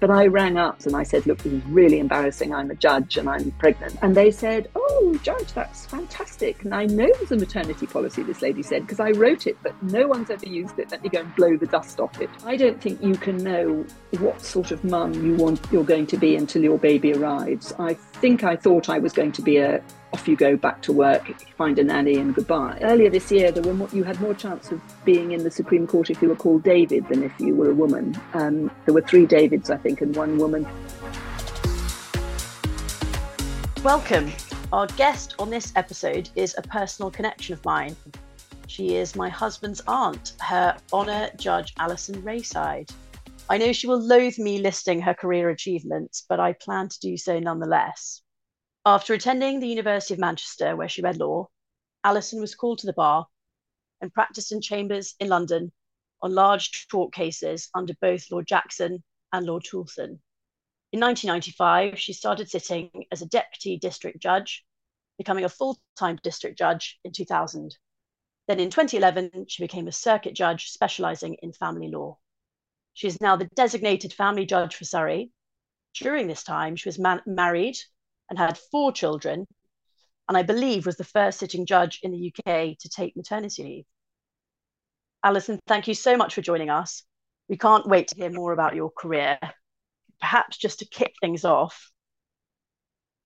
But I rang up and I said, look, this is really embarrassing. I'm a judge and I'm pregnant. And they said, oh, Judge, that's fantastic. And I know there's a maternity policy, this lady said, because I wrote it, but no one's ever used it. Let me go and blow the dust off it. I don't think you can know what sort of mum you're going to be until your baby arrives. I think I thought I was going to be a off you go, back to work, find a nanny and goodbye. Earlier this year, you had more chance of being in the Supreme Court if you were called David than if you were a woman. There were 3 Davids, I think, and 1 woman. Welcome. Our guest on this episode is a personal connection of mine. She is my husband's aunt, Her Honour Judge Alison Raeside. I know she will loathe me listing her career achievements, but I plan to do so nonetheless. After attending the University of Manchester, where she read law, Alison was called to the bar and practised in chambers in London on large tort cases under both Lord Jackson and Lord Toulson. In 1995, she started sitting as a deputy district judge, becoming a full-time district judge in 2000. Then in 2011, she became a circuit judge specialising in family law. She is now the designated family judge for Surrey. During this time, she was married and had 4 children, and I believe was the first sitting judge in the UK to take maternity leave. Alison, thank you so much for joining us. We can't wait to hear more about your career. Perhaps just to kick things off,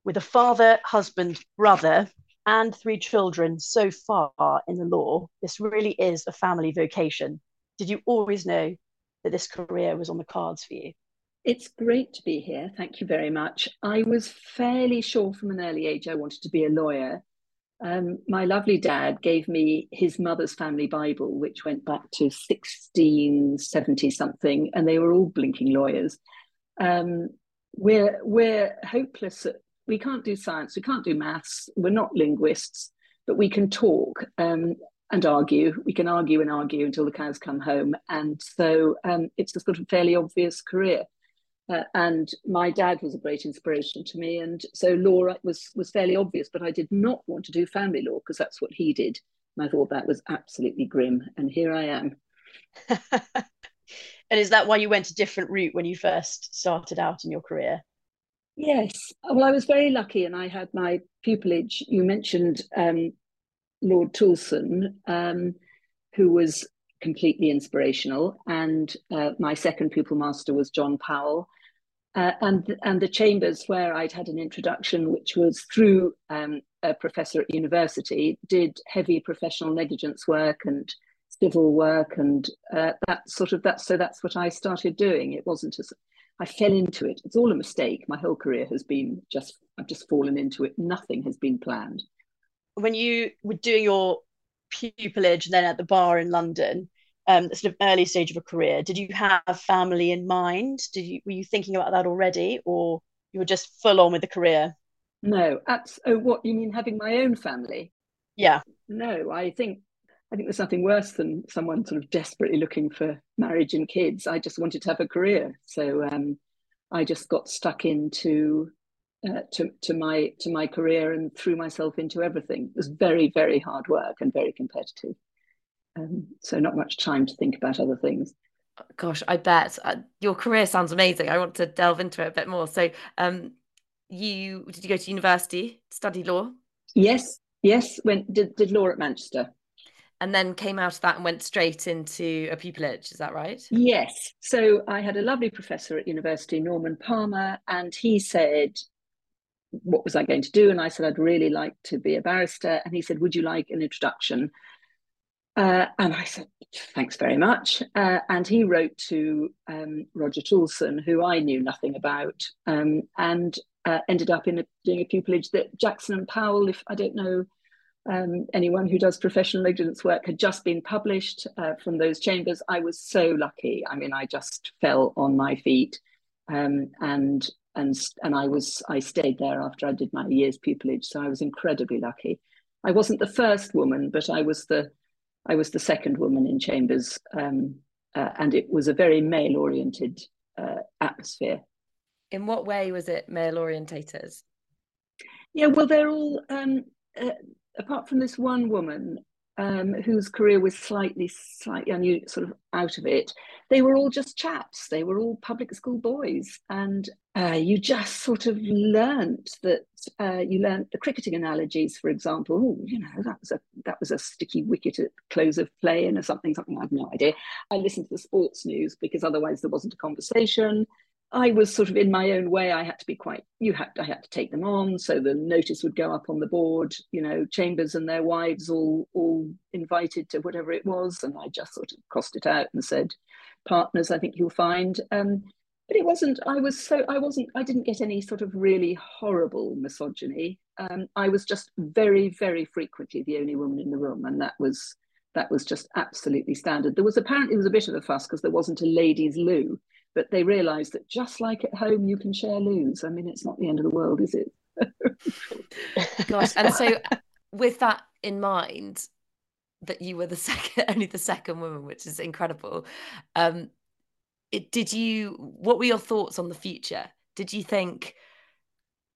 with a father, husband, brother, and 3 children so far in the law, this really is a family vocation. Did you always know that this career was on the cards for you? It's great to be here. Thank you very much. I was fairly sure from an early age I wanted to be a lawyer. My lovely dad gave me his mother's family Bible, which went back to 1670 something, and they were all blinking lawyers. We're hopeless. We can't do science. We can't do maths. We're not linguists, but we can talk and argue. We can argue and argue until the cows come home. And so it's a sort of fairly obvious career. And my dad was a great inspiration to me. And so law was fairly obvious, but I did not want to do family law because that's what he did. And I thought that was absolutely grim. And here I am. And is that why you went a different route when you first started out in your career? Yes. Well, I was very lucky and I had my pupillage. You mentioned Lord Toulson, who was completely inspirational, and my second pupil master was John Powell, and the chambers where I'd had an introduction, which was through a professor at university, did heavy professional negligence work and civil work and so that's what I started doing. It wasn't as I fell into it. It's all a mistake. My whole career has been I've just fallen into it. Nothing has been planned. When you were doing your pupillage and then at the bar in London, the sort of early stage of a career, did you have family in mind? Were you thinking about that already, or you were just full on with the career? No, what you mean, having my own family? Yeah. No, I think there's nothing worse than someone sort of desperately looking for marriage and kids. I just wanted to have a career, so I just got stuck into my career and threw myself into everything. It was very, very hard work and very competitive. So not much time to think about other things. Gosh, I bet. Your career sounds amazing. I want to delve into it a bit more. So did you go to university, study law? Yes. Did law at Manchester. And then came out of that and went straight into a pupillage, is that right? Yes. So I had a lovely professor at university, Norman Palmer, and he said, what was I going to do? And I said, I'd really like to be a barrister. And he said, would you like an introduction? And I said, thanks very much. And he wrote to Roger Toulson, who I knew nothing about, and ended up doing a pupillage that Jackson and Powell, if I don't know, anyone who does professional negligence work, had just been published from those chambers. I was so lucky. I mean, I just fell on my feet, and I stayed there after I did my year's pupillage. So I was incredibly lucky. I wasn't the first woman, but I was the second woman in chambers, and it was a very male-oriented atmosphere. In what way was it male-orientated? Yeah, well, they're all. Apart from this one woman whose career was slightly sort of out of it. They were all just chaps. They were all public school boys. And you just sort of learnt that, you learnt the cricketing analogies, for example. Oh, you know, that was a sticky wicket at the close of play and something, I have no idea. I listened to the sports news because otherwise there wasn't a conversation. I was sort of in my own way. I had to take them on. So the notice would go up on the board, you know, Chambers and their wives all invited to whatever it was. And I just sort of crossed it out and said, partners, I think you'll find. But it wasn't, I didn't get any sort of really horrible misogyny. I was just very, very frequently the only woman in the room. And that was just absolutely standard. There was a bit of a fuss because there wasn't a ladies' loo. But they realised that just like at home, you can share loos. I mean, it's not the end of the world, is it? Gosh, and so with that in mind, that you were only the second woman, which is incredible. What were your thoughts on the future? Did you think,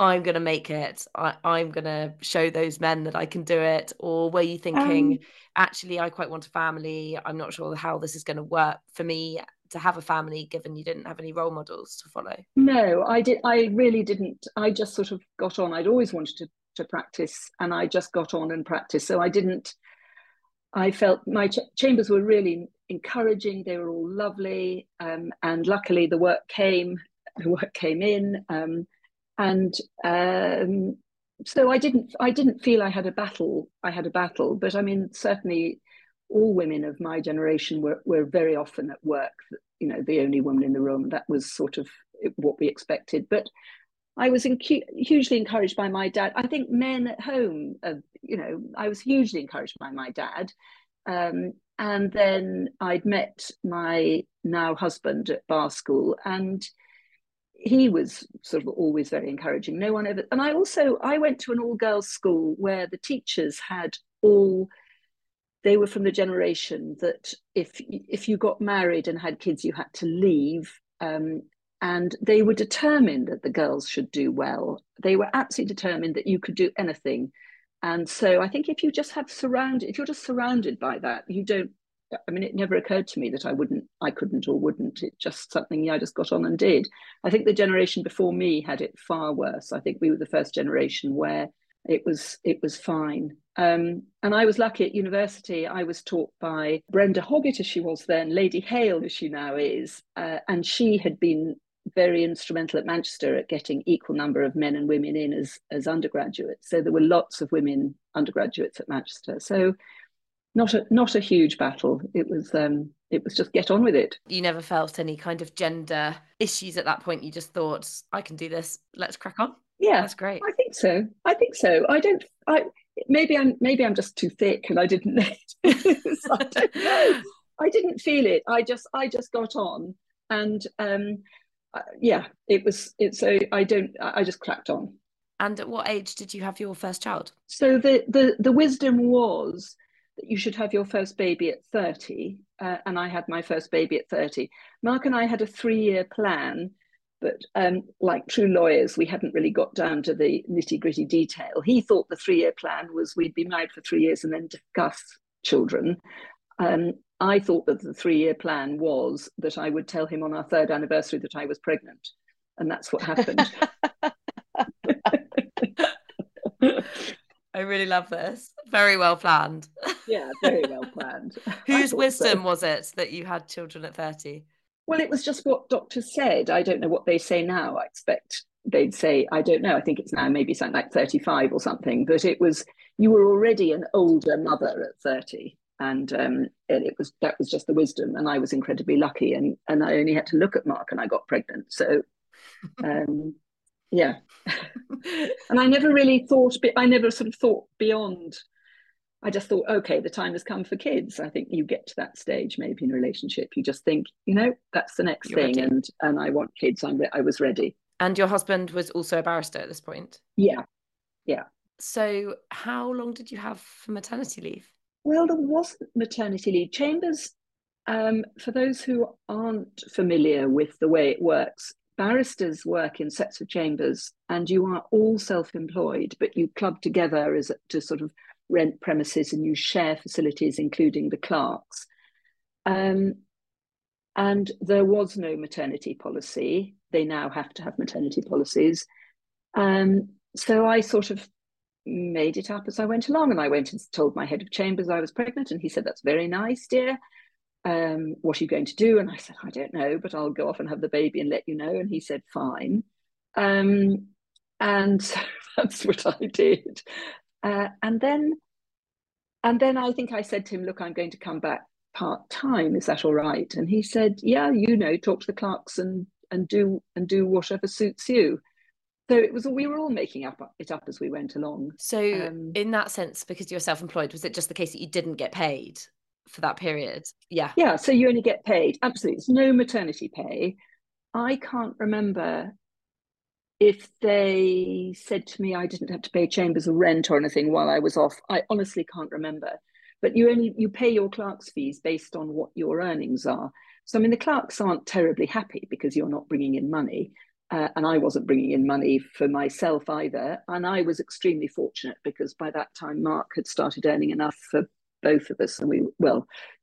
I'm going to make it, I'm going to show those men that I can do it? Or were you thinking, actually, I quite want a family. I'm not sure how this is going to work for me to have a family, given you didn't have any role models to follow? No, I really didn't. I just sort of got on. I'd always wanted to practice, and I just got on and practiced. So I felt my chambers were really encouraging. They were all lovely. And luckily the work came in. So I didn't feel I had a battle, but I mean, certainly all women of my generation were very often at work, you know, the only woman in the room. That was sort of what we expected. But I was hugely encouraged by my dad. I think men at home, you know, I was hugely encouraged by my dad. And then I'd met my now husband at bar school, and he was sort of always very encouraging. No one ever. And I went to an all-girls school where the teachers they were from the generation that if you got married and had kids, you had to leave. And they were determined that the girls should do well. They were absolutely determined that you could do anything. And so I think if you're just surrounded by that, it never occurred to me that I couldn't or wouldn't. It's just something I just got on and did. I think the generation before me had it far worse. I think we were the first generation where it was fine. And I was lucky at university. I was taught by Brenda Hoggitt, as she was then, Lady Hale, as she now is. And she had been very instrumental at Manchester at getting equal number of men and women in as undergraduates. So there were lots of women undergraduates at Manchester. So not a huge battle. It was just get on with it. You never felt any kind of gender issues at that point. You just thought, I can do this. Let's crack on. Yeah, that's great. I think so. Maybe I'm just too thick and I didn't know. I don't know. I didn't feel it. I just got on, and I just cracked on. And at what age did you have your first child? So the wisdom was that you should have your first baby at 30, and I had my first baby at 30. Mark and I had a 3-year plan. But like true lawyers, we hadn't really got down to the nitty-gritty detail. He thought the 3-year plan was we'd be married for 3 years and then discuss children. I thought that the 3-year plan was that I would tell him on our 3rd anniversary that I was pregnant. And that's what happened. I really love this. Very well planned. Yeah, very well planned. Whose wisdom was it that you had children at 30? Well, it was just what doctors said. I don't know what they say now. I expect they'd say, I don't know, I think it's now maybe something like 35 or something. But you were already an older mother at 30. And that was just the wisdom. And I was incredibly lucky. And I only had to look at Mark and I got pregnant. So, yeah. And I never really thought, I never sort of thought beyond. I just thought, okay, the time has come for kids. I think you get to that stage, maybe in a relationship, you just think, you know, that's the next You're thing, ready. and I want kids. I was ready. And your husband was also a barrister at this point. Yeah, yeah. So, how long did you have for maternity leave? Well, there wasn't maternity leave. Chambers, for those who aren't familiar with the way it works, barristers work in sets of chambers, and you are all self-employed, but you club together as to sort of rent premises and you share facilities, including the clerks. And there was no maternity policy. They now have to have maternity policies. So I sort of made it up as I went along, and I went and told my head of chambers I was pregnant, and he said, "That's very nice, dear. What are you going to do?" And I said, "I don't know, but I'll go off and have the baby and let you know." And he said, "Fine." And so that's what I did. And then I think I said to him, "Look, I'm going to come back part-time, is that all right?" And he said, "Yeah, you know, talk to the clerks and do whatever suits you." So it was, we were all making it up as we went along. So in that sense, because you're self-employed, was it just the case that you didn't get paid for that period? Yeah, so you only get paid, absolutely, it's no maternity pay. I can't remember if they said to me I didn't have to pay chambers or rent or anything while I was off. I honestly can't remember. But you pay your clerk's fees based on what your earnings are. So, I mean, the clerks aren't terribly happy because you're not bringing in money. And I wasn't bringing in money for myself either. And I was extremely fortunate because by that time, Mark had started earning enough for both of us. And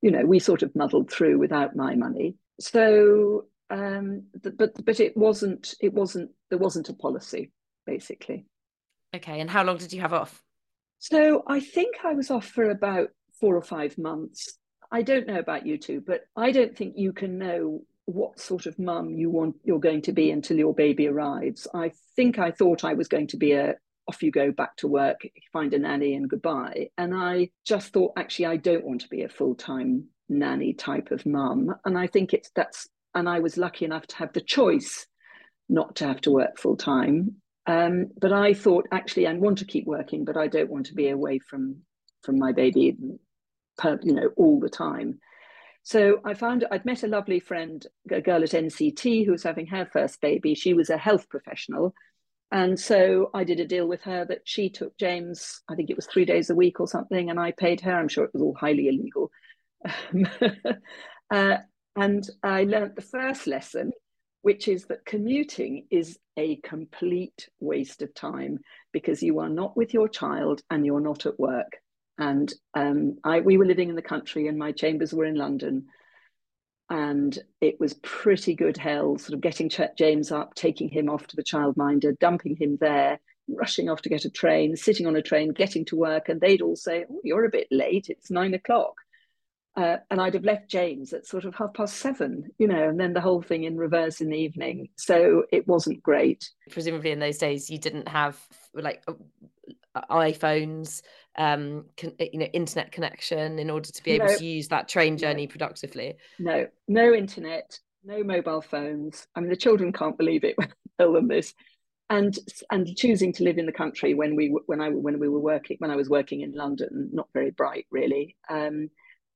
we sort of muddled through without my money. So, but there wasn't a policy, basically. Okay. And how long did you have off? So I think I was off for about 4 or 5 months. I don't know about you two, but I don't think you can know what sort of mum you're going to be until your baby arrives. I think I thought I was going to be off you go, back to work, find a nanny and goodbye. And I just thought, actually, I don't want to be a full-time nanny type of mum. And I think and I was lucky enough to have the choice not to have to work full-time. But I thought, actually, I want to keep working, but I don't want to be away from my baby, all the time. So I found I'd met a lovely friend, a girl at NCT who was having her first baby. She was a health professional. And so I did a deal with her that she took James, I think it was 3 days a week or something, and I paid her. I'm sure it was all highly illegal. And I learnt the first lesson, which is that commuting is a complete waste of time because you are not with your child and you're not at work. And we were living in the country and my chambers were in London, and it was pretty good hell, sort of getting James up, taking him off to the childminder, dumping him there, rushing off to get a train, sitting on a train, getting to work. And they'd all say, "Oh, you're a bit late, it's 9 o'clock. And I'd have left James at sort of 7:30, and then the whole thing in reverse in the evening. So it wasn't great. Presumably in those days you didn't have like iPhones, internet connection in order to be able to use that train journey productively. No internet, no mobile phones. I mean, the children can't believe it when I tell them this. And choosing to live in the country when I was working in London, not very bright really.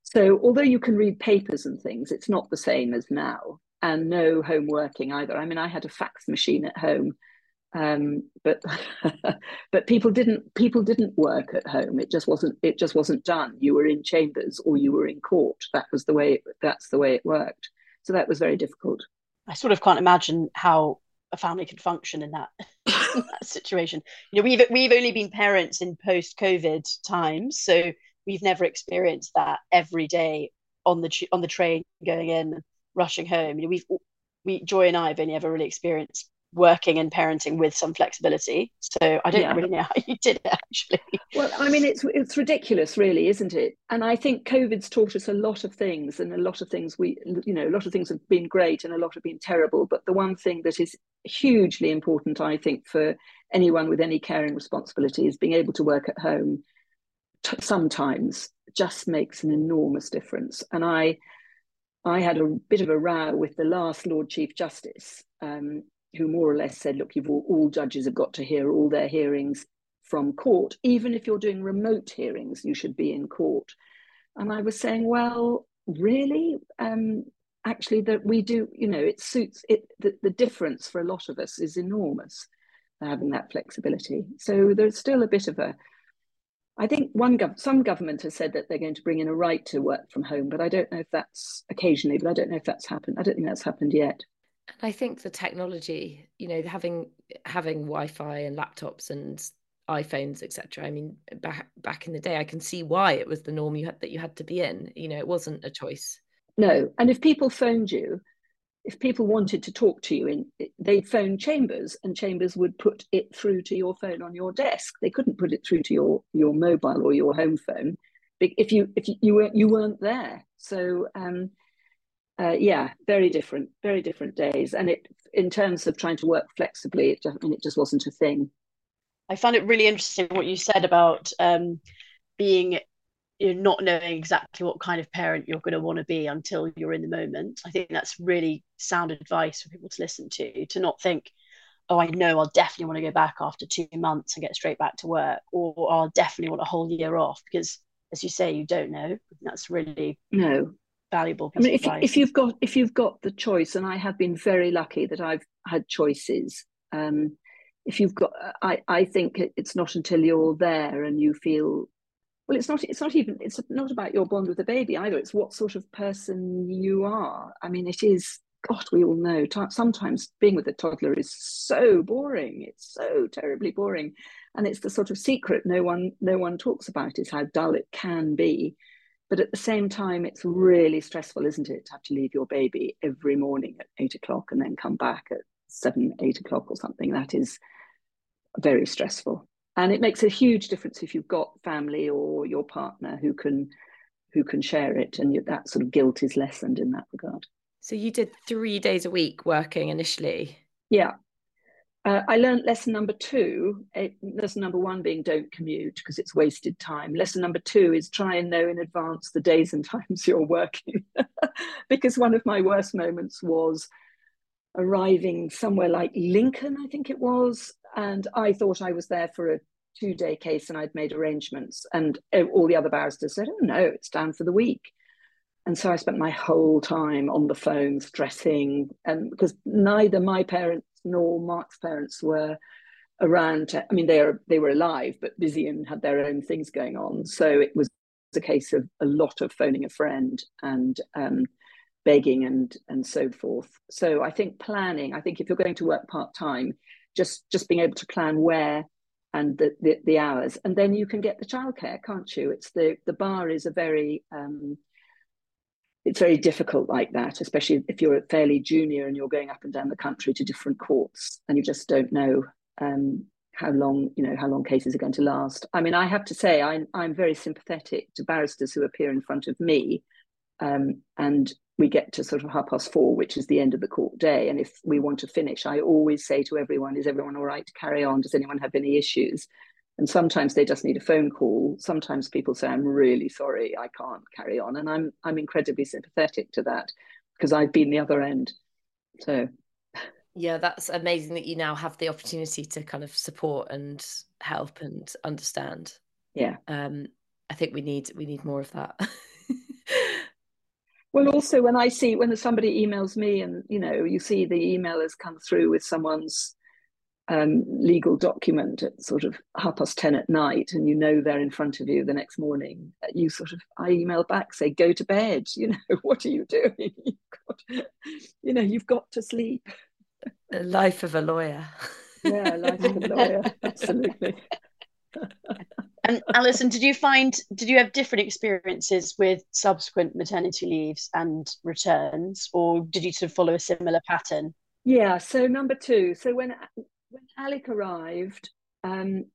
So although you can read papers and things, it's not the same as now, and no home working either. I mean, I had a fax machine at home, but people didn't work at home. It just wasn't done. You were in chambers or you were in court. That's the way it worked. So that was very difficult. I sort of can't imagine how a family could function in that, in that situation. We've only been parents in post-COVID times, so we've never experienced that every day on the train, going in, rushing home. Joy and I have only ever really experienced working and parenting with some flexibility. So I don't really know how you did it, actually. Well, I mean, it's ridiculous, really, isn't it? And I think COVID's taught us a lot of things, and a lot of things have been great and a lot have been terrible. But the one thing that is hugely important, I think, for anyone with any caring responsibility is being able to work at home. Sometimes just makes an enormous difference. And I had a bit of a row with the last Lord Chief Justice, who more or less said, "Look, all judges have got to hear all their hearings from court. Even if you're doing remote hearings, you should be in court." And I was saying, "Well, really, actually, that we do. It suits it. The difference for a lot of us is enormous, having that flexibility." So there's still a bit of a. I think some government has said that they're going to bring in a right to work from home, but I don't know if that's occasionally, but I don't know if that's happened. I don't think that's happened yet. And I think the technology, having Wi-Fi and laptops and iPhones, etc. I mean, back in the day, I can see why it was the norm you had to be in. You know, it wasn't a choice. No, and if people phoned you, if people wanted to talk to you, they'd phone Chambers, and Chambers would put it through to your phone on your desk. They couldn't put it through to your mobile or your home phone if you weren't there. So yeah, very different days. And it, in terms of trying to work flexibly, it just wasn't a thing. I found it really interesting what you said about being, you know, not knowing exactly what kind of parent you're going to want to be until you're in the moment. I think that's really sound advice for people to listen to not think, oh, I know I'll definitely want to go back after 2 months and get straight back to work, or I'll definitely want a whole year off, because, as you say, you don't know. That's really valuable piece of advice. If you've got the choice, and I have been very lucky that I've had choices. If you've got, I think it's not until you're there and you feel, well, it's not about your bond with the baby either. It's what sort of person you are. I mean, it is, God, we all know, sometimes being with a toddler is so boring. It's so terribly boring. And it's the sort of secret no one talks about, is how dull it can be. But at the same time, it's really stressful, isn't it, to have to leave your baby every morning at 8 o'clock and then come back at 7, 8 o'clock or something. That is very stressful. And it makes a huge difference if you've got family or your partner who can share it, and that sort of guilt is lessened in that regard. So you did 3 days a week working initially? Yeah. I learned lesson number 2, lesson number 1 being don't commute because it's wasted time. Lesson number 2 is try and know in advance the days and times you're working. Because one of my worst moments was arriving somewhere like Lincoln, I think it was, and I thought I was there for a 2-day case and I'd made arrangements, and all the other barristers said, oh no, it's down for the week. And so I spent my whole time on the phone stressing, and because neither my parents nor Mark's parents were around. I mean, they were alive but busy and had their own things going on, so it was a case of a lot of phoning a friend and begging and so forth. So I think planning, I think if you're going to work part-time, just being able to plan where and the hours, and then you can get the childcare, can't you? It's the bar is a very it's very difficult like that, especially if you're fairly junior and you're going up and down the country to different courts, and you just don't know how long cases are going to last. I mean, I have to say I'm very sympathetic to barristers who appear in front of me, and we get to sort of 4:30, which is the end of the court day. And if we want to finish, I always say to everyone, is everyone all right to carry on? Does anyone have any issues? And sometimes they just need a phone call. Sometimes people say, I'm really sorry, I can't carry on. And I'm incredibly sympathetic to that because I've been the other end. So yeah, that's amazing that you now have the opportunity to kind of support and help and understand. Yeah. I think we need more of that. Well, also when somebody emails me, and you know, you see the email has come through with someone's legal document at sort of 10:30 at night, and you know they're in front of you the next morning, you sort of, I email back, say, go to bed, you know, what are you doing? You've got to sleep. The life of a lawyer. Yeah, life of a lawyer, absolutely. And Alison, did you have different experiences with subsequent maternity leaves and returns, or did you sort of follow a similar pattern? Yeah, so number 2. So when Alec arrived, I'm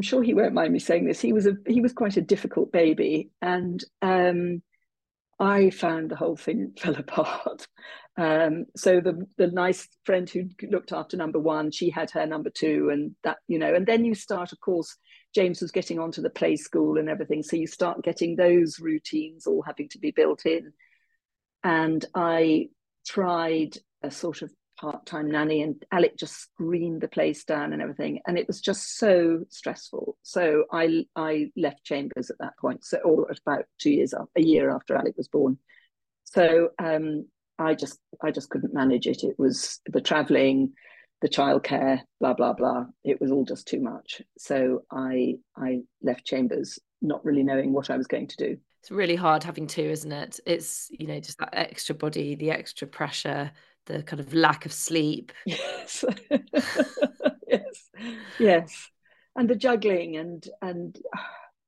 sure he won't mind me saying this, he was quite a difficult baby, and I found the whole thing fell apart. So the nice friend who looked after number 1, she had her number 2, and that, you know, and then you start, of course, James was getting onto the play school and everything. So you start getting those routines all having to be built in. And I tried a sort of part-time nanny, and Alec just screamed the place down and everything. And it was just so stressful. So I left Chambers at that point. So all about 2 years, a year after Alec was born. So I just couldn't manage it. It was the traveling, the childcare, blah, blah, blah. It was all just too much. So I left Chambers, not really knowing what I was going to do. It's really hard having 2, isn't it? It's, you know, just that extra body, the extra pressure, the kind of lack of sleep. Yes. Yes. and the juggling and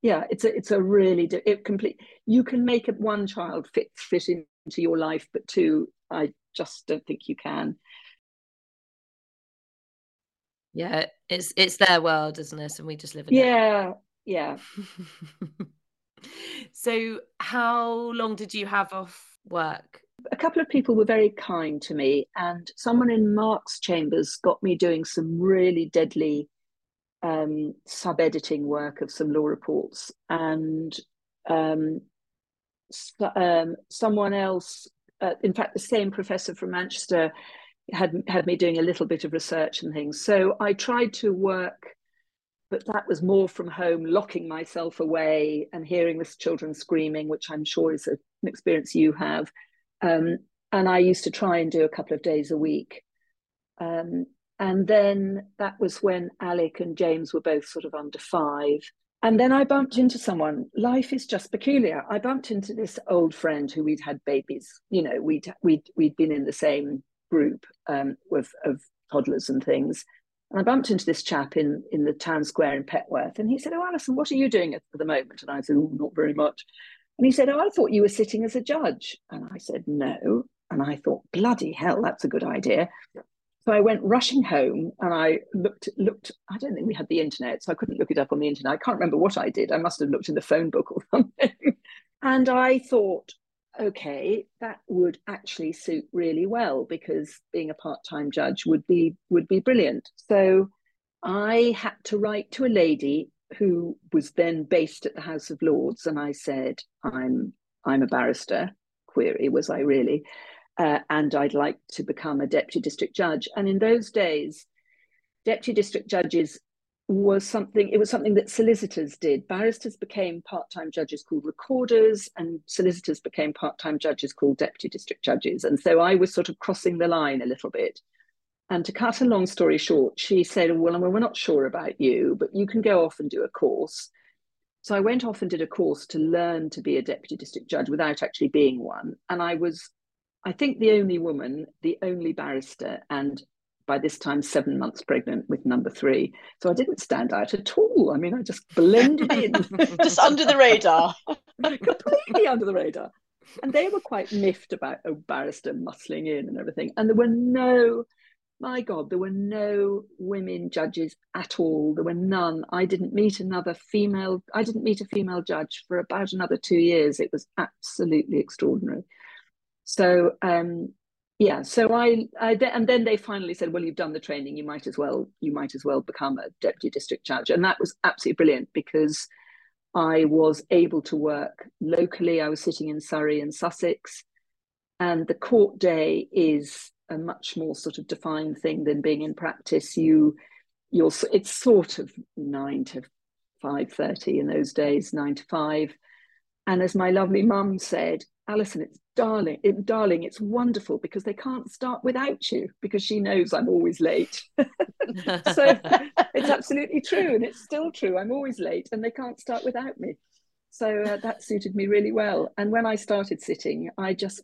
yeah, it's a really complete. You can make one child fit into your life, but two, I just don't think you can. Yeah, it's their world, isn't it? And we just live in it. Yeah, yeah. So, how long did you have off work? A couple of people were very kind to me, and someone in Mark's chambers got me doing some really deadly sub-editing work of some law reports, and someone else, in fact the same professor from Manchester, had me doing a little bit of research and things. So I tried to work, but that was more from home, locking myself away and hearing the children screaming, which I'm sure is an experience you have. And I used to try and do a couple of days a week. And then that was when Alec and James were both sort of under 5. And then I bumped into someone. Life is just peculiar. I bumped into this old friend who we'd had babies. You know, we'd been in the same group of toddlers and things. And I bumped into this chap in the town square in Petworth. And he said, "Oh, Alison, what are you doing at the moment?" And I said, "Oh, not very much." And he said, "Oh, I thought you were sitting as a judge." And I said, "No." And I thought, bloody hell, that's a good idea. So I went rushing home and I looked, I don't think we had the internet, so I couldn't look it up on the internet. I can't remember what I did. I must have looked in the phone book or something. And I thought, okay, that would actually suit really well, because being a part-time judge would be brilliant. So I had to write to a lady who was then based at the House of Lords, and I said, I'm a barrister, query, was I really? And I'd like to become a deputy district judge. And in those days, deputy district judges was something that solicitors did. Barristers became part-time judges called recorders, and solicitors became part-time judges called deputy district judges. And so I was sort of crossing the line a little bit. And to cut a long story short, she said, "Well, I mean, we're not sure about you, but you can go off and do a course." So I went off and did a course to learn to be a deputy district judge without actually being one. And I was, I think, the only woman, the only barrister, and by this time 7 months pregnant with number 3. So I didn't stand out at all. I mean, I just blended in. Just under the radar. Completely under the radar. And they were quite miffed about a barrister muscling in and everything. And there were no women judges at all. There were none. I didn't meet a female judge for about another 2 years. It was absolutely extraordinary. So, yeah, so then they finally said, "Well, you've done the training, you might as well become a deputy district judge." And that was absolutely brilliant, because I was able to work locally. I was sitting in Surrey and Sussex, and the court day is a much more sort of defined thing than being in practice. It's sort of 9 to 5:30 in those days, 9 to 5. And as my lovely mum said, "Alison, darling, it's wonderful, because they can't start without you," because she knows I'm always late. So it's absolutely true, and it's still true. I'm always late, and they can't start without me. So that suited me really well. And when I started sitting, I just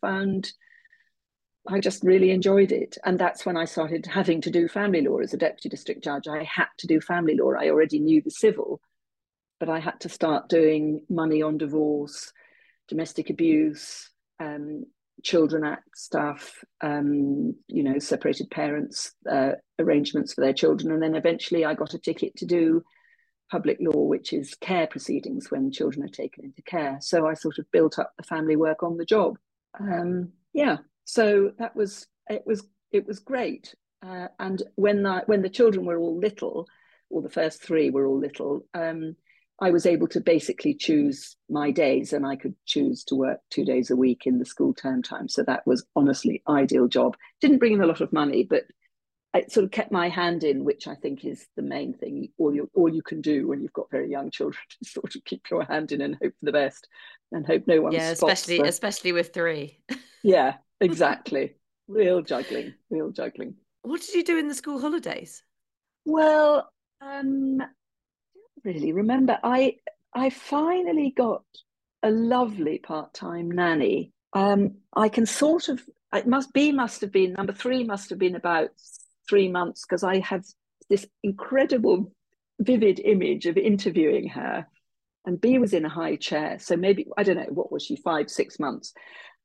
really enjoyed it. And that's when I started having to do family law as a deputy district judge. I had to do family law. I already knew the civil, but I had to start doing money on divorce, domestic abuse, Children Act stuff, you know, separated parents, arrangements for their children. And then eventually I got a ticket to do public law, which is care proceedings when children are taken into care. So I sort of built up the family work on the job. Yeah, so that was, it was great. And when the children were all little, or the first 3 were all little, I was able to basically choose my days, and I could choose to work 2 days a week in the school term time. So that was honestly ideal job. Didn't bring in a lot of money, but it sort of kept my hand in, which I think is the main thing. All you can do when you've got very young children is sort of keep your hand in and hope for the best, and hope no one. Yeah, especially with 3. Yeah, exactly. Real juggling. What did you do in the school holidays? Well, really remember, I finally got a lovely part-time nanny. I can sort of, it must have been number 3, must have been about 3 months, because I have this incredible vivid image of interviewing her, and Bea was in a high chair, so maybe, I don't know, what was she, 5, 6 months?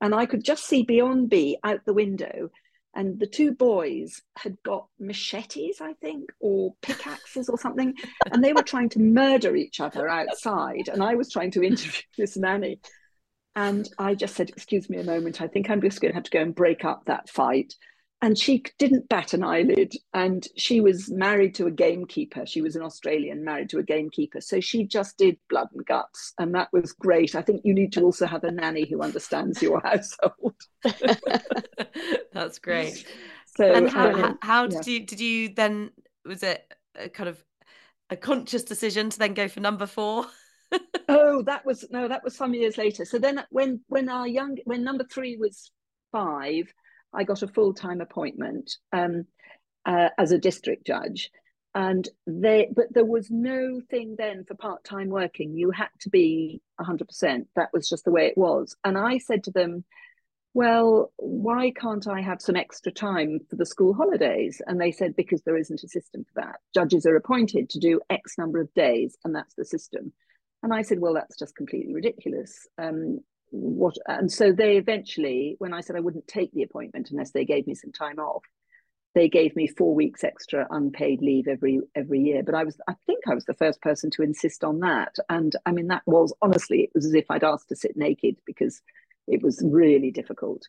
And I could just see beyond Bea out the window, and the two boys had got machetes, I think, or pickaxes or something, and they were trying to murder each other outside, and I was trying to interview this nanny. And I just said, excuse me a moment, I think I'm just going to have to go and break up that fight. And she didn't bat an eyelid. And she was married to a gamekeeper. She was an Australian married to a gamekeeper. So she just did blood and guts. And that was great. I think you need to also have a nanny who understands your household. That's great. So, and how did, yeah, you, did you then, was it a kind of a conscious decision to then go for number 4? Oh, that was, no, that was some years later. So then when number 3 was 5, I got a full-time appointment as a district judge. And but there was no thing then for part-time working. You had to be 100%. That was just the way it was. And I said to them, well, why can't I have some extra time for the school holidays? And they said, because there isn't a system for that. Judges are appointed to do X number of days, and that's the system. And I said, well, that's just completely ridiculous. And so they eventually, when I said I wouldn't take the appointment unless they gave me some time off, they gave me 4 weeks extra unpaid leave every year. But I think I was the first person to insist on that. And I mean, that was, honestly, it was as if I'd asked to sit naked, because it was really difficult.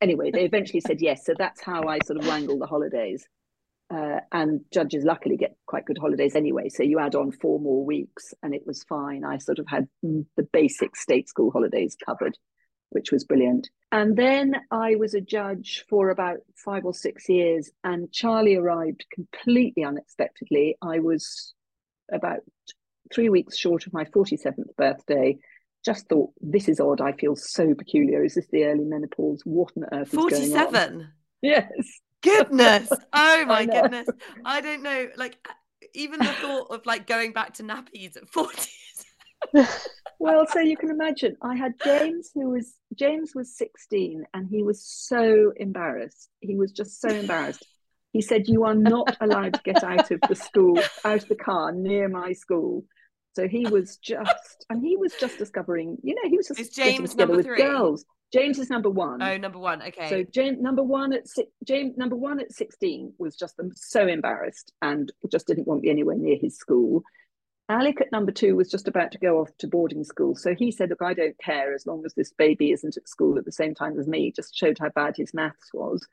Anyway, they eventually said yes. So that's how I sort of wangled the holidays. And judges luckily get quite good holidays anyway, so you add on 4 more weeks and it was fine. I sort of had the basic state school holidays covered, which was brilliant. And then I was a judge for about 5 or 6 years, and Charlie arrived completely unexpectedly. I was about 3 weeks short of my 47th birthday. Just thought, this is odd, I feel so peculiar. Is this the early menopause? What on earth is going on? 47? Yes. Goodness. Oh my goodness. I don't know, like, even the thought of like going back to nappies at 40s. Well, so you can imagine, I had James, who was, James was 16, and he was so embarrassed. He was just so embarrassed. He said, you are not allowed to get out of the school, out of the car near my school. So he was just, and he was just discovering, you know, he was just is James getting together with 3? Girls. James is number 1. Oh, number 1. Okay. So James number one at 16 was just so embarrassed and just didn't want me anywhere near his school. Alec at number 2 was just about to go off to boarding school, so he said, "Look, I don't care as long as this baby isn't at school at the same time as me." Just showed how bad his maths was.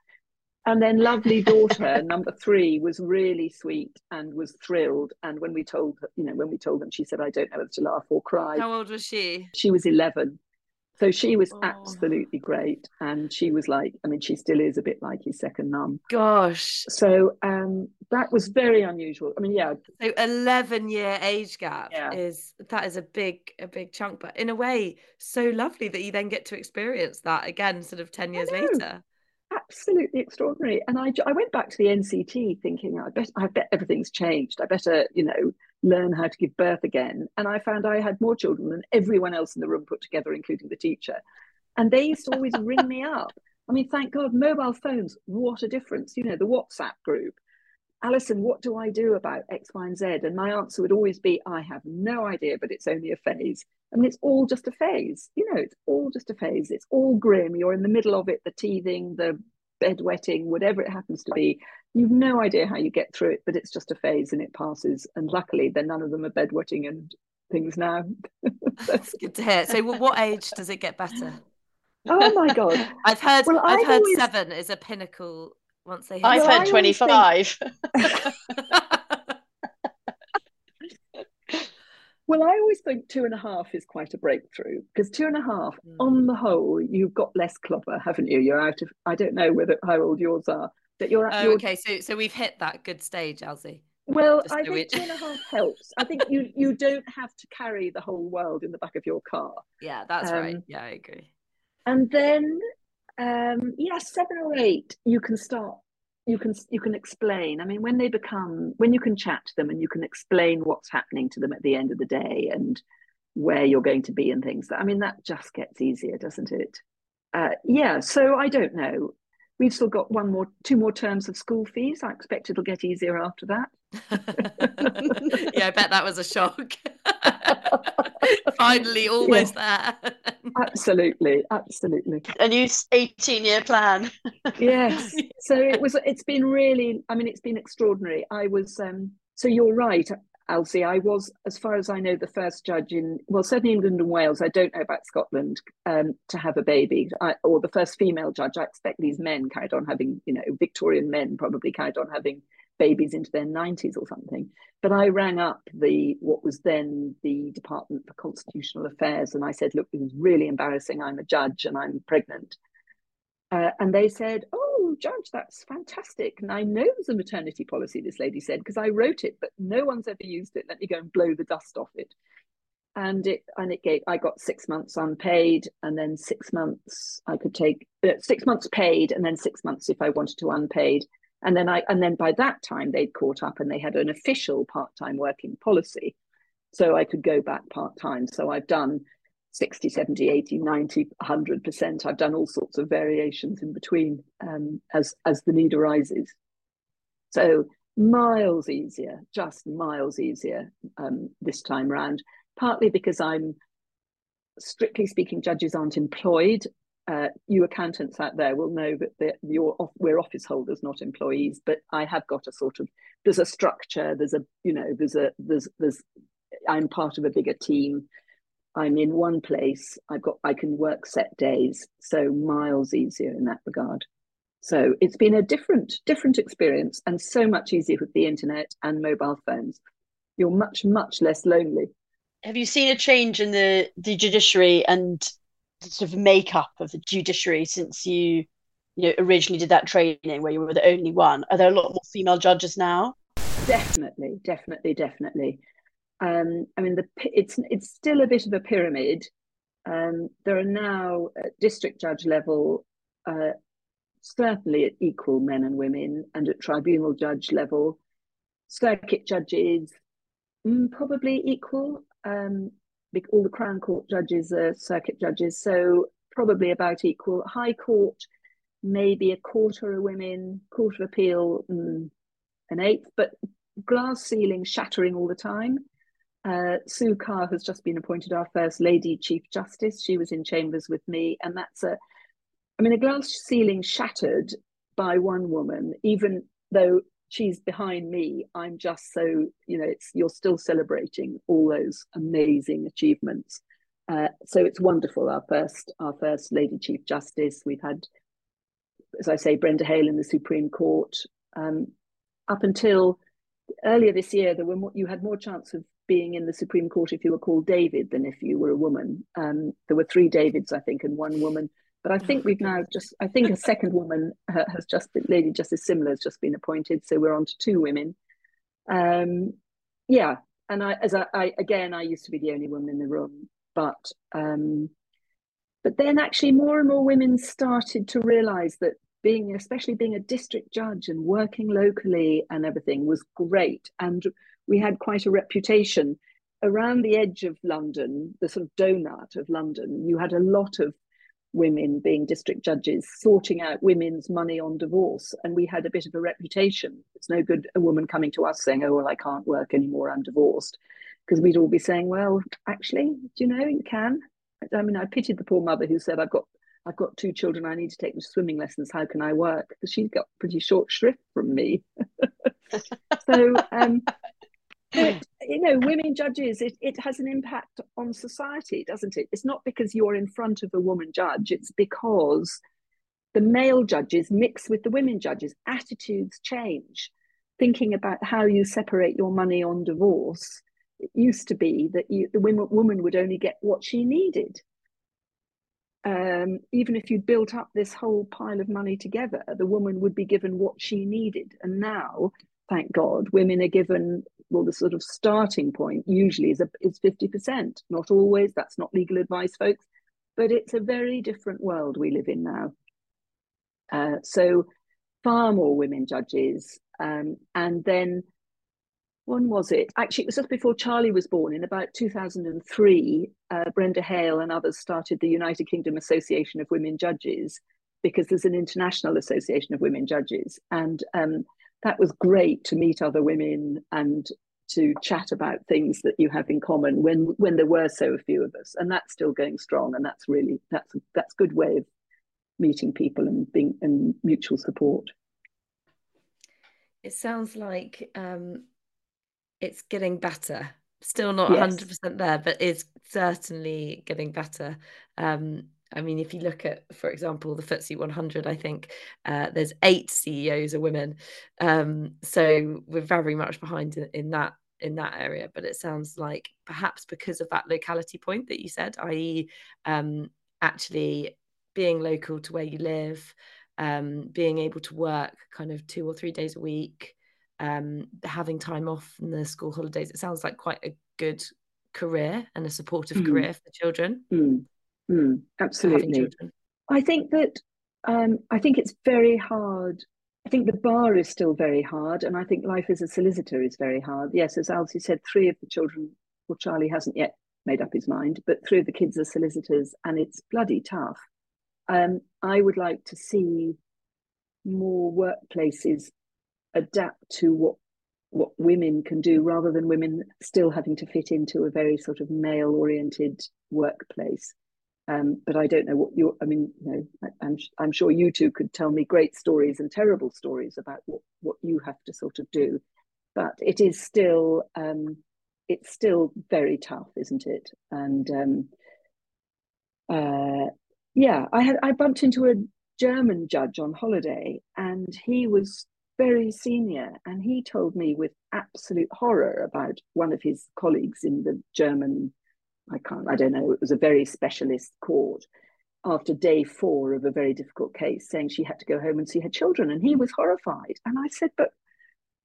And then lovely daughter number 3 was really sweet and was thrilled. And when we told her, you know, when we told them, she said, "I don't know whether to laugh or cry." How old was she? She was 11. So she was absolutely great. And she was like, I mean, she still is a bit like his second mum. Gosh. So that was very unusual. I mean, yeah. So 11-year age gap, yeah, is a big chunk, but in a way, so lovely that you then get to experience that again, sort of 10 years later. Absolutely extraordinary. And I went back to the NCT thinking, I bet everything's changed. I better, you know, learn how to give birth again. And I found I had more children than everyone else in the room put together, including the teacher. And they used to always ring me up. I mean, thank God, mobile phones, what a difference. You know, the WhatsApp group. Alison, what do I do about X, Y, and Z? And my answer would always be, I have no idea, but it's only a phase. I mean, it's all just a phase. You know, it's all just a phase. It's all grim. You're in the middle of it, the teething, the bedwetting, whatever it happens to be. You've no idea how you get through it, but it's just a phase and it passes. And luckily, then none of them are bedwetting and things now. That's good to hear. So what age does it get better? Oh, my God. I've heard always... 7 is a pinnacle. Once they hit. I've heard 25. Well, I always think 2.5 is quite a breakthrough, because 2.5, on the whole, you've got less clobber, haven't you? You're out of, I don't know whether how old yours are, but you're at. Oh, okay, so we've hit that good stage, Alsie. Well, I think 2.5 helps. I think you don't have to carry the whole world in the back of your car. Yeah, that's right. Yeah, I agree. And then. 7 or 8 you can explain. I mean, when you can chat to them and you can explain what's happening to them at the end of the day and where you're going to be and things, I mean, that just gets easier, doesn't it? So I don't know, We've still got two more terms of school fees. I expect it'll get easier after that. Yeah, I bet that was a shock. Finally, almost there. Absolutely. A new 18-year plan. Yes. So it's been really, it's been extraordinary. I was, so you're right, Elsie, I was, as far as I know, the first judge in, well, certainly England and Wales, I don't know about Scotland, to have a baby, or the first female judge. I expect these men carried on having, Victorian men probably carried on having babies into their 90s or something. But I rang up what was then the Department for Constitutional Affairs, and I said, look, this is really embarrassing. I'm a judge and I'm pregnant. And they said, oh, Judge, that's fantastic. And I know there's a maternity policy, this lady said, because I wrote it, but no one's ever used it. Let me go and blow the dust off it. I got 6 months unpaid, and then 6 months I could take, 6 months paid, and then 6 months if I wanted to unpaid. And then by that time they'd caught up and they had an official part-time working policy. So I could go back part-time. So I've done 60, 70, 80, 90, 100%. I've done all sorts of variations in between as the need arises. So miles easier, just miles easier this time round, partly because I'm, strictly speaking, judges aren't employed. You accountants out there will know that we're office holders, not employees, but I have got a sort of, there's a structure, I'm part of a bigger team. I'm in one place, I can work set days, so miles easier in that regard. So it's been a different experience, and so much easier with the internet and mobile phones. You're much, much less lonely. Have you seen a change in the judiciary and the sort of makeup of the judiciary since you originally did that training where you were the only one? Are there a lot more female judges now? Definitely. It's still a bit of a pyramid. There are now at district judge level, certainly at equal men and women, and at tribunal judge level, circuit judges probably equal. All the Crown Court judges are circuit judges, so probably about equal. High Court, maybe a quarter of women. Court of Appeal, an eighth, but glass ceiling shattering all the time. Sue Carr has just been appointed our first Lady Chief Justice. She was in chambers with me, and that's a glass ceiling shattered by one woman. Even though she's behind me, I'm just so, you're still celebrating all those amazing achievements. So it's wonderful, our first Lady Chief Justice. We've had, as I say, Brenda Hale in the Supreme Court. Up until earlier this year, you had more chance of being in the Supreme Court if you were called David than if you were a woman. There were 3 Davids, I think, and 1 woman. But I think I think a second woman Lady Justice Simler has just been appointed. So we're on to 2 women. And I used to be the only woman in the room, but then actually more and more women started to realise that especially being a district judge and working locally and everything was great. And we had quite a reputation around the edge of London, the sort of donut of London. You had a lot of women being district judges, sorting out women's money on divorce. And we had a bit of a reputation. It's no good a woman coming to us saying, oh, well, I can't work anymore, I'm divorced. Because we'd all be saying, well, actually, you can. I pitied the poor mother who said, I've got 2 children, I need to take them to swimming lessons, how can I work? Because she's got pretty short shrift from me. Women judges, it has an impact on society, doesn't it? It's not because you're in front of a woman judge, it's because the male judges mix with the women judges. Attitudes change. Thinking about how you separate your money on divorce, it used to be that the woman would only get what she needed. Even if you built up this whole pile of money together, the woman would be given what she needed. And now, thank God, women are given, the sort of starting point usually is 50%. Not always, that's not legal advice, folks, but it's a very different world we live in now. So far more women judges. And then, when was it? Actually, it was just before Charlie was born. In about 2003, Brenda Hale and others started the United Kingdom Association of Women Judges. because there's an International Association of Women Judges. And that was great to meet other women and to chat about things that you have in common when there were so few of us. And that's still going strong. And that's really, that's a good way of meeting people and being and mutual support. It sounds like it's getting better. Still not 100% there, but it's certainly getting better. I mean, if you look at, for example, the FTSE 100, I think there's 8 CEOs are women. So we're very much behind in that area. But it sounds like perhaps because of that locality point that you said, i.e. actually being local to where you live, being able to work kind of 2 or 3 days a week, having time off in the school holidays, it sounds like quite a good career and a supportive career for children. Absolutely. I think that I think it's very hard. I think the bar is still very hard, and I think life as a solicitor is very hard. Yes, as Alison said, 3 of the children, well, Charlie hasn't yet made up his mind, but 3 of the kids are solicitors, and it's bloody tough. I would like to see more workplaces adapt to what women can do, rather than women still having to fit into a very sort of male-oriented workplace. But I don't know what you're, I mean, you know, I'm sure you two could tell me great stories and terrible stories about what you have to sort of do. But it is still, it's still very tough, isn't it? And yeah, I bumped into a German judge on holiday, and he was very senior, and he told me with absolute horror about one of his colleagues in the German, I don't know, it was a very specialist court, after day 4 of a very difficult case, saying she had to go home and see her children. And he was horrified. And I said, but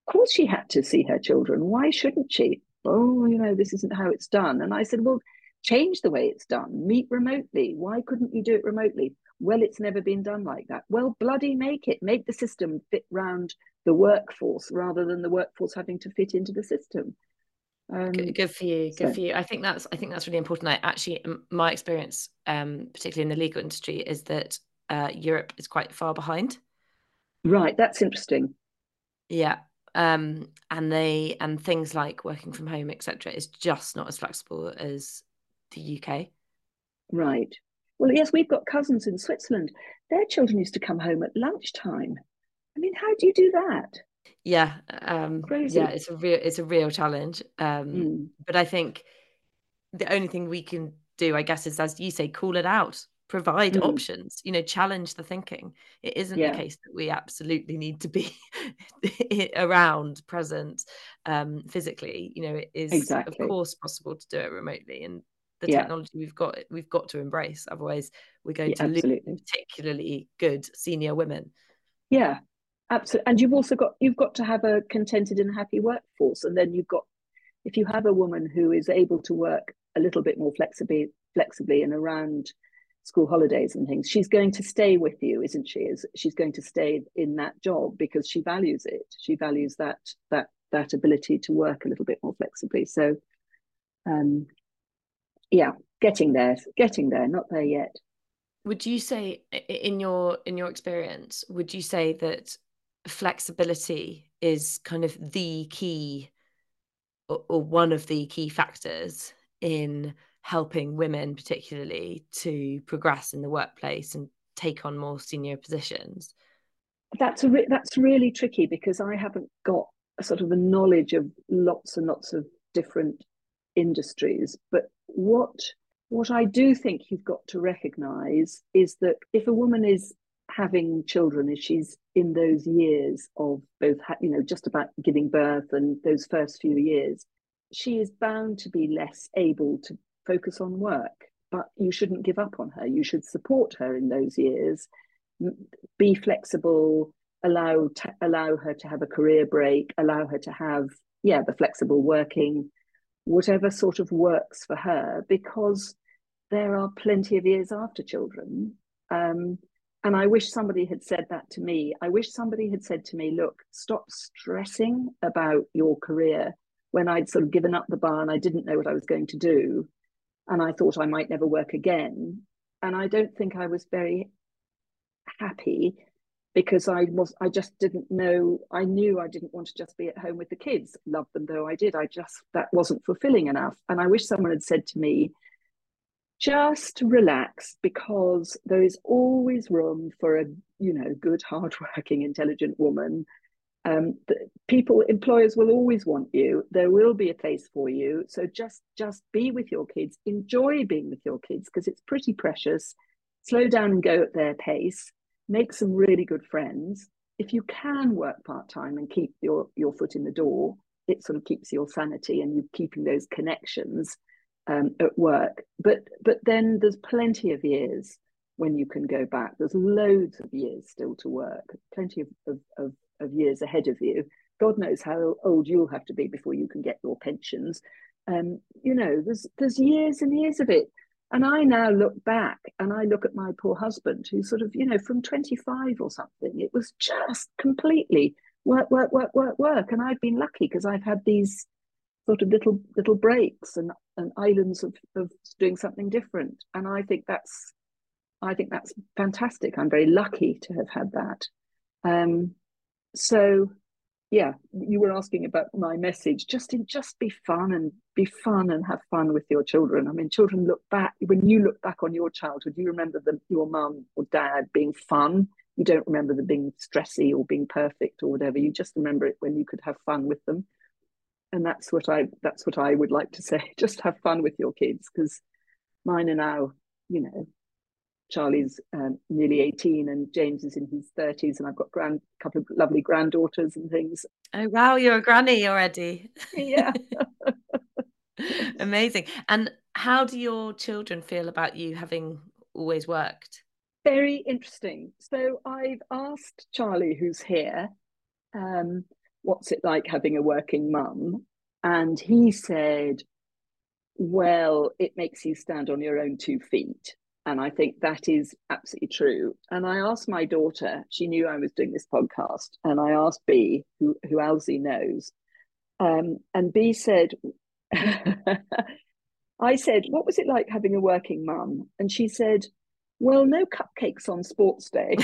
of course she had to see her children. Why shouldn't she? Oh, you know, this isn't how it's done. And I said, well, change the way it's done. Meet remotely. Why couldn't you do it remotely? Well, it's never been done like that. Well, bloody make it. Make the system fit round the workforce rather than the workforce having to fit into the system. Good for you. Good for you. I think that's really important. I actually, my experience, particularly in the legal industry, is that Europe is quite far behind. Right. That's interesting. Yeah. And things like working from home, etc., is just not as flexible as the UK. Right. Well, yes, we've got cousins in Switzerland. Their children used to come home at lunchtime. I mean, how do you do that? Yeah, crazy. Yeah, it's a real challenge. But I think the only thing we can do, I guess, is, as you say, call it out, provide options, you know, challenge the thinking. It isn't the case that we absolutely need to be around, present, physically. You know, it is of course possible to do it remotely, and the technology we've got to embrace. Otherwise, we're going to lose particularly good senior women. Yeah. Absolutely. And you've got to have a contented and happy workforce. And then if you have a woman who is able to work a little bit more flexibly and around school holidays and things, she's going to stay with you, isn't she? She's going to stay in that job because she values it. She values that ability to work a little bit more flexibly. So, yeah, getting there, not there yet. Would you say, in your experience, would you say that flexibility is kind of the key or one of the key factors in helping women particularly to progress in the workplace and take on more senior positions? That's really tricky, because I haven't got a sort of the knowledge of lots and lots of different industries. But what I do think you've got to recognise is that if a woman is having children, if she's in those years of both, you know, just about giving birth and those first few years, she is bound to be less able to focus on work. But you shouldn't give up on her. You should support her in those years, be flexible, allow her to have a career break, allow her to have, the flexible working, whatever sort of works for her, because there are plenty of years after children. And I wish somebody had said that to me. I wish somebody had said to me, look, stop stressing about your career, when I'd sort of given up the bar and I didn't know what I was going to do. And I thought I might never work again. And I don't think I was very happy because I just didn't know. I knew I didn't want to just be at home with the kids. Loved them though I did. That wasn't fulfilling enough. And I wish someone had said to me, just relax, because there is always room for a, you know, good, hardworking, intelligent woman. Employers will always want you. There will be a place for you. So just be with your kids, enjoy being with your kids because it's pretty precious. Slow down and go at their pace, make some really good friends. If you can work part-time and keep your foot in the door, it sort of keeps your sanity and you're keeping those connections at work. But then there's plenty of years when you can go back. There's loads of years still to work, plenty of years ahead of you. God knows how old you'll have to be before you can get your pensions. You know, there's years and years of it. And I now look back and I look at my poor husband who sort of, you know, from 25 or something, it was just completely work. And I've been lucky because I've had these sort of little breaks and islands of doing something different. And I think that's fantastic. I'm very lucky to have had that. So, yeah, you were asking about my message. Just be fun and have fun with your children. I mean, children look back. When you look back on your childhood, you remember your mum or dad being fun. You don't remember them being stressy or being perfect or whatever. You just remember it when you could have fun with them. And that's what I would like to say. Just have fun with your kids, because mine are now, you know, Charlie's nearly 18 and James is in his 30s, and I've got a couple of lovely granddaughters and things. Oh, wow, you're a granny already. Yeah. Amazing. And how do your children feel about you having always worked? Very interesting. So I've asked Charlie, who's here, what's it like having a working mum? And he said, well, it makes you stand on your own two feet. And I think that is absolutely true. And I asked my daughter, she knew I was doing this podcast, and I asked Bea, who Alsie knows, and Bea said, I said, what was it like having a working mum? And she said, well, no cupcakes on sports day.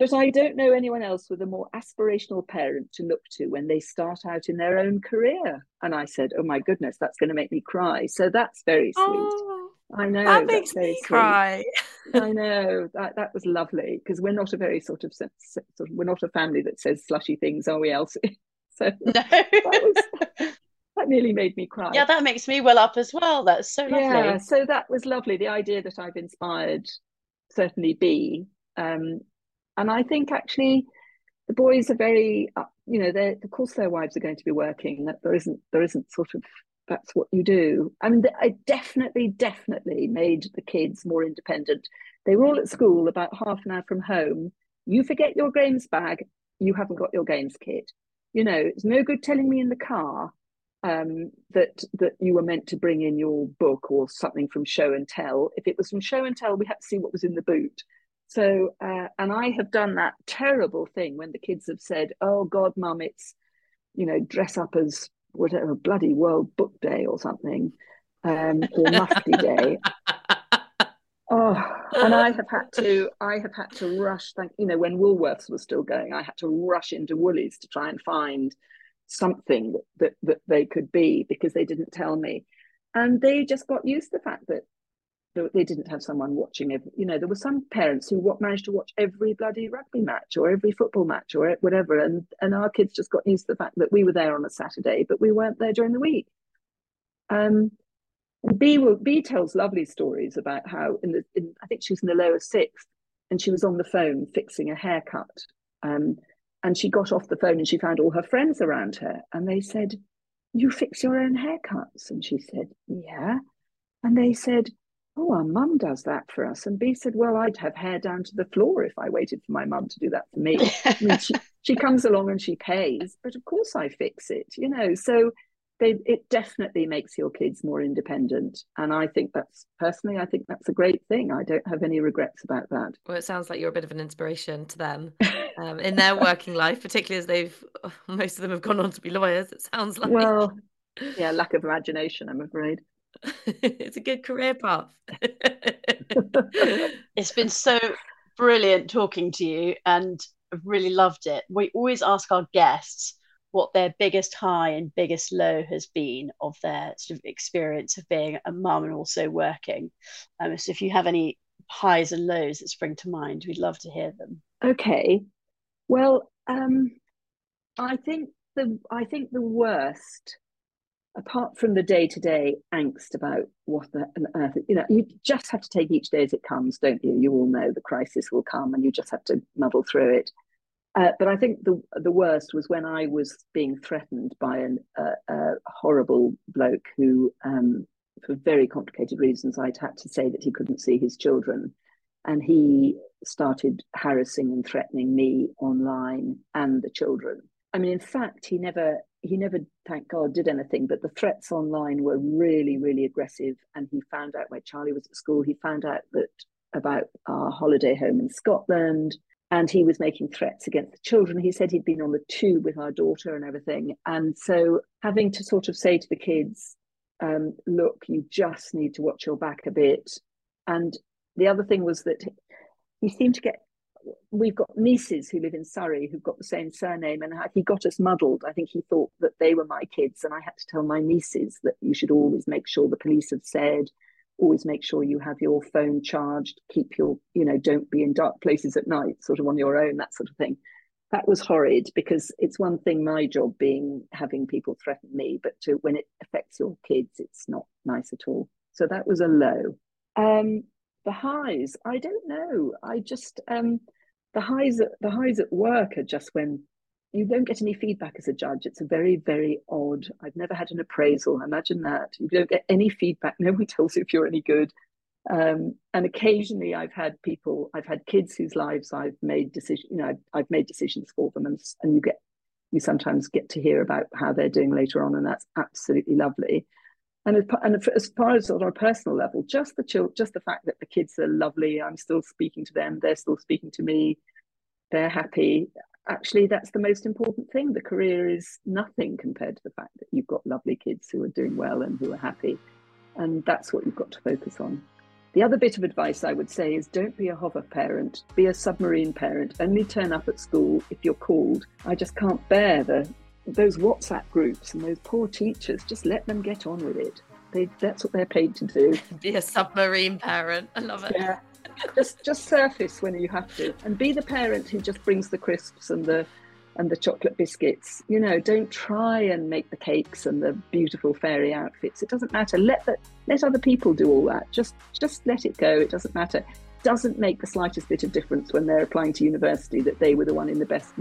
But I don't know anyone else with a more aspirational parent to look to when they start out in their own career. And I said, oh, my goodness, that's going to make me cry. So that's very sweet. Oh, I know. That makes me cry. I know. That was lovely, because we're not a very sort of we're not a family that says slushy things, are we, Elsie? So no. That nearly made me cry. Yeah, that makes me well up as well. That's so lovely. Yeah, so that was lovely. The idea that I've inspired certainly Bea. And I think actually the boys are very, you know, of course their wives are going to be working. That there isn't sort of, that's what you do. I mean, I definitely made the kids more independent. They were all at school about half an hour from home. You forget your games bag, you haven't got your games kit. You know, it's no good telling me in the car that you were meant to bring in your book or something from show and tell. If it was from show and tell, we had to see what was in the boot. So, and I have done that terrible thing when the kids have said, oh, God, Mum, it's, you know, dress up as whatever, bloody World Book Day or something, or Mufti Day. Oh, and I have had to rush, you know, when Woolworths was still going, I had to rush into Woolies to try and find something that they could be, because they didn't tell me. And they just got used to the fact that they didn't have someone watching every, you know, there were some parents who managed to watch every bloody rugby match or every football match or whatever, and our kids just got used to the fact that we were there on a Saturday but we weren't there during the week. And Bea tells lovely stories about how I think she was in the lower sixth and she was on the phone fixing a haircut, and she got off the phone and she found all her friends around her and they said, you fix your own haircuts? And she said, yeah. And they said, oh, our mum does that for us. And Bea said, well, I'd have hair down to the floor if I waited for my mum to do that for me. I mean, she comes along and she pays, but of course I fix it, you know. So it definitely makes your kids more independent. And I think that's a great thing. I don't have any regrets about that. Well, it sounds like you're a bit of an inspiration to them in their working life, particularly as most of them have gone on to be lawyers, it sounds like. Well, yeah, lack of imagination, I'm afraid. It's a good career path. It's been so brilliant talking to you, and I've really loved it. We always ask our guests what their biggest high and biggest low has been of their sort of experience of being a mum and also working. So if you have any highs and lows that spring to mind, we'd love to hear them. Okay. Well, I think the worst, apart from the day-to-day angst about what on earth, you just have to take each day as it comes, don't you? You all know the crisis will come and you just have to muddle through it. But I think the worst was when I was being threatened by a horrible bloke who, for very complicated reasons, I'd had to say that he couldn't see his children. And he started harassing and threatening me online and the children. I mean, in fact, he never, thank God, did anything, but the threats online were really, really aggressive. And he found out where Charlie was at school. He found out about our holiday home in Scotland, and he was making threats against the children. He said he'd been on the tube with our daughter and everything. And so having to sort of say to the kids, look, you just need to watch your back a bit. And the other thing was that he seemed to get, we've got nieces who live in Surrey who've got the same surname, and he got us muddled. I think he thought that they were my kids, and I had to tell my nieces that you should always make sure, the police have said, always make sure you have your phone charged, keep your, don't be in dark places at night, sort of on your own, that sort of thing. That was horrid, because it's one thing, my job being having people threaten me, but when it affects your kids, it's not nice at all. So that was a low. The highs, I don't know. I just the highs at work are just when you don't get any feedback as a judge. It's a very, very odd. I've never had an appraisal. Imagine that. You don't get any feedback. No one tells you if you're any good. And occasionally I've had kids whose lives I've made decisions, I've made decisions for them, and you sometimes get to hear about how they're doing later on, and that's absolutely lovely. And as far as on a personal level, just the fact that the kids are lovely, I'm still speaking to them, they're still speaking to me, they're happy. Actually, that's the most important thing. The career is nothing compared to the fact that you've got lovely kids who are doing well and who are happy. And that's what you've got to focus on. The other bit of advice I would say is don't be a hover parent, be a submarine parent. Only turn up at school if you're called. I just can't bear those WhatsApp groups and those poor teachers. Just let them get on with it. That's what they're paid to do. Be a submarine parent. I love it. Yeah. Just surface when you have to, and be the parent who just brings the crisps and the chocolate biscuits. Don't try and make the cakes and the beautiful fairy outfits. It doesn't matter. Let other people do all that. Just let it go. It doesn't matter. It doesn't make the slightest bit of difference when they're applying to university that they were the one in the best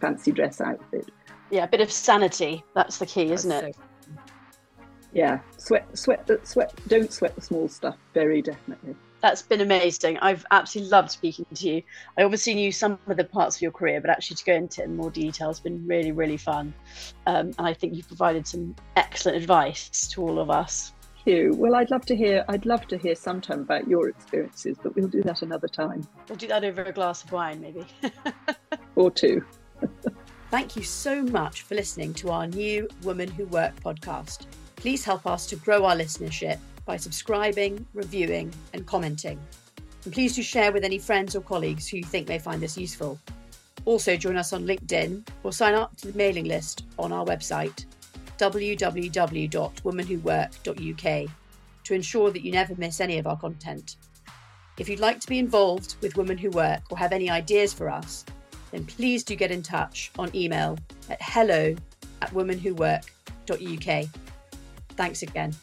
fancy dress outfit. Yeah, a bit of sanity. That's the key, isn't it? Yeah, sweat. Don't sweat the small stuff. Very definitely. That's been amazing. I've absolutely loved speaking to you. I obviously knew some of the parts of your career, but actually to go into it in more detail has been really, really fun. And I think you've provided some excellent advice to all of us. Thank you. Well, I'd love to hear sometime about your experiences, but we'll do that another time. We'll do that over a glass of wine, maybe. Or two. Thank you so much for listening to our new Women Who Work podcast. Please help us to grow our listenership by subscribing, reviewing, and commenting. And please do share with any friends or colleagues who you think may find this useful. Also join us on LinkedIn or sign up to the mailing list on our website, www.womenwhowork.uk, to ensure that you never miss any of our content. If you'd like to be involved with Women Who Work or have any ideas for us, then please do get in touch on email at hello@womenwhowork.uk. Thanks again.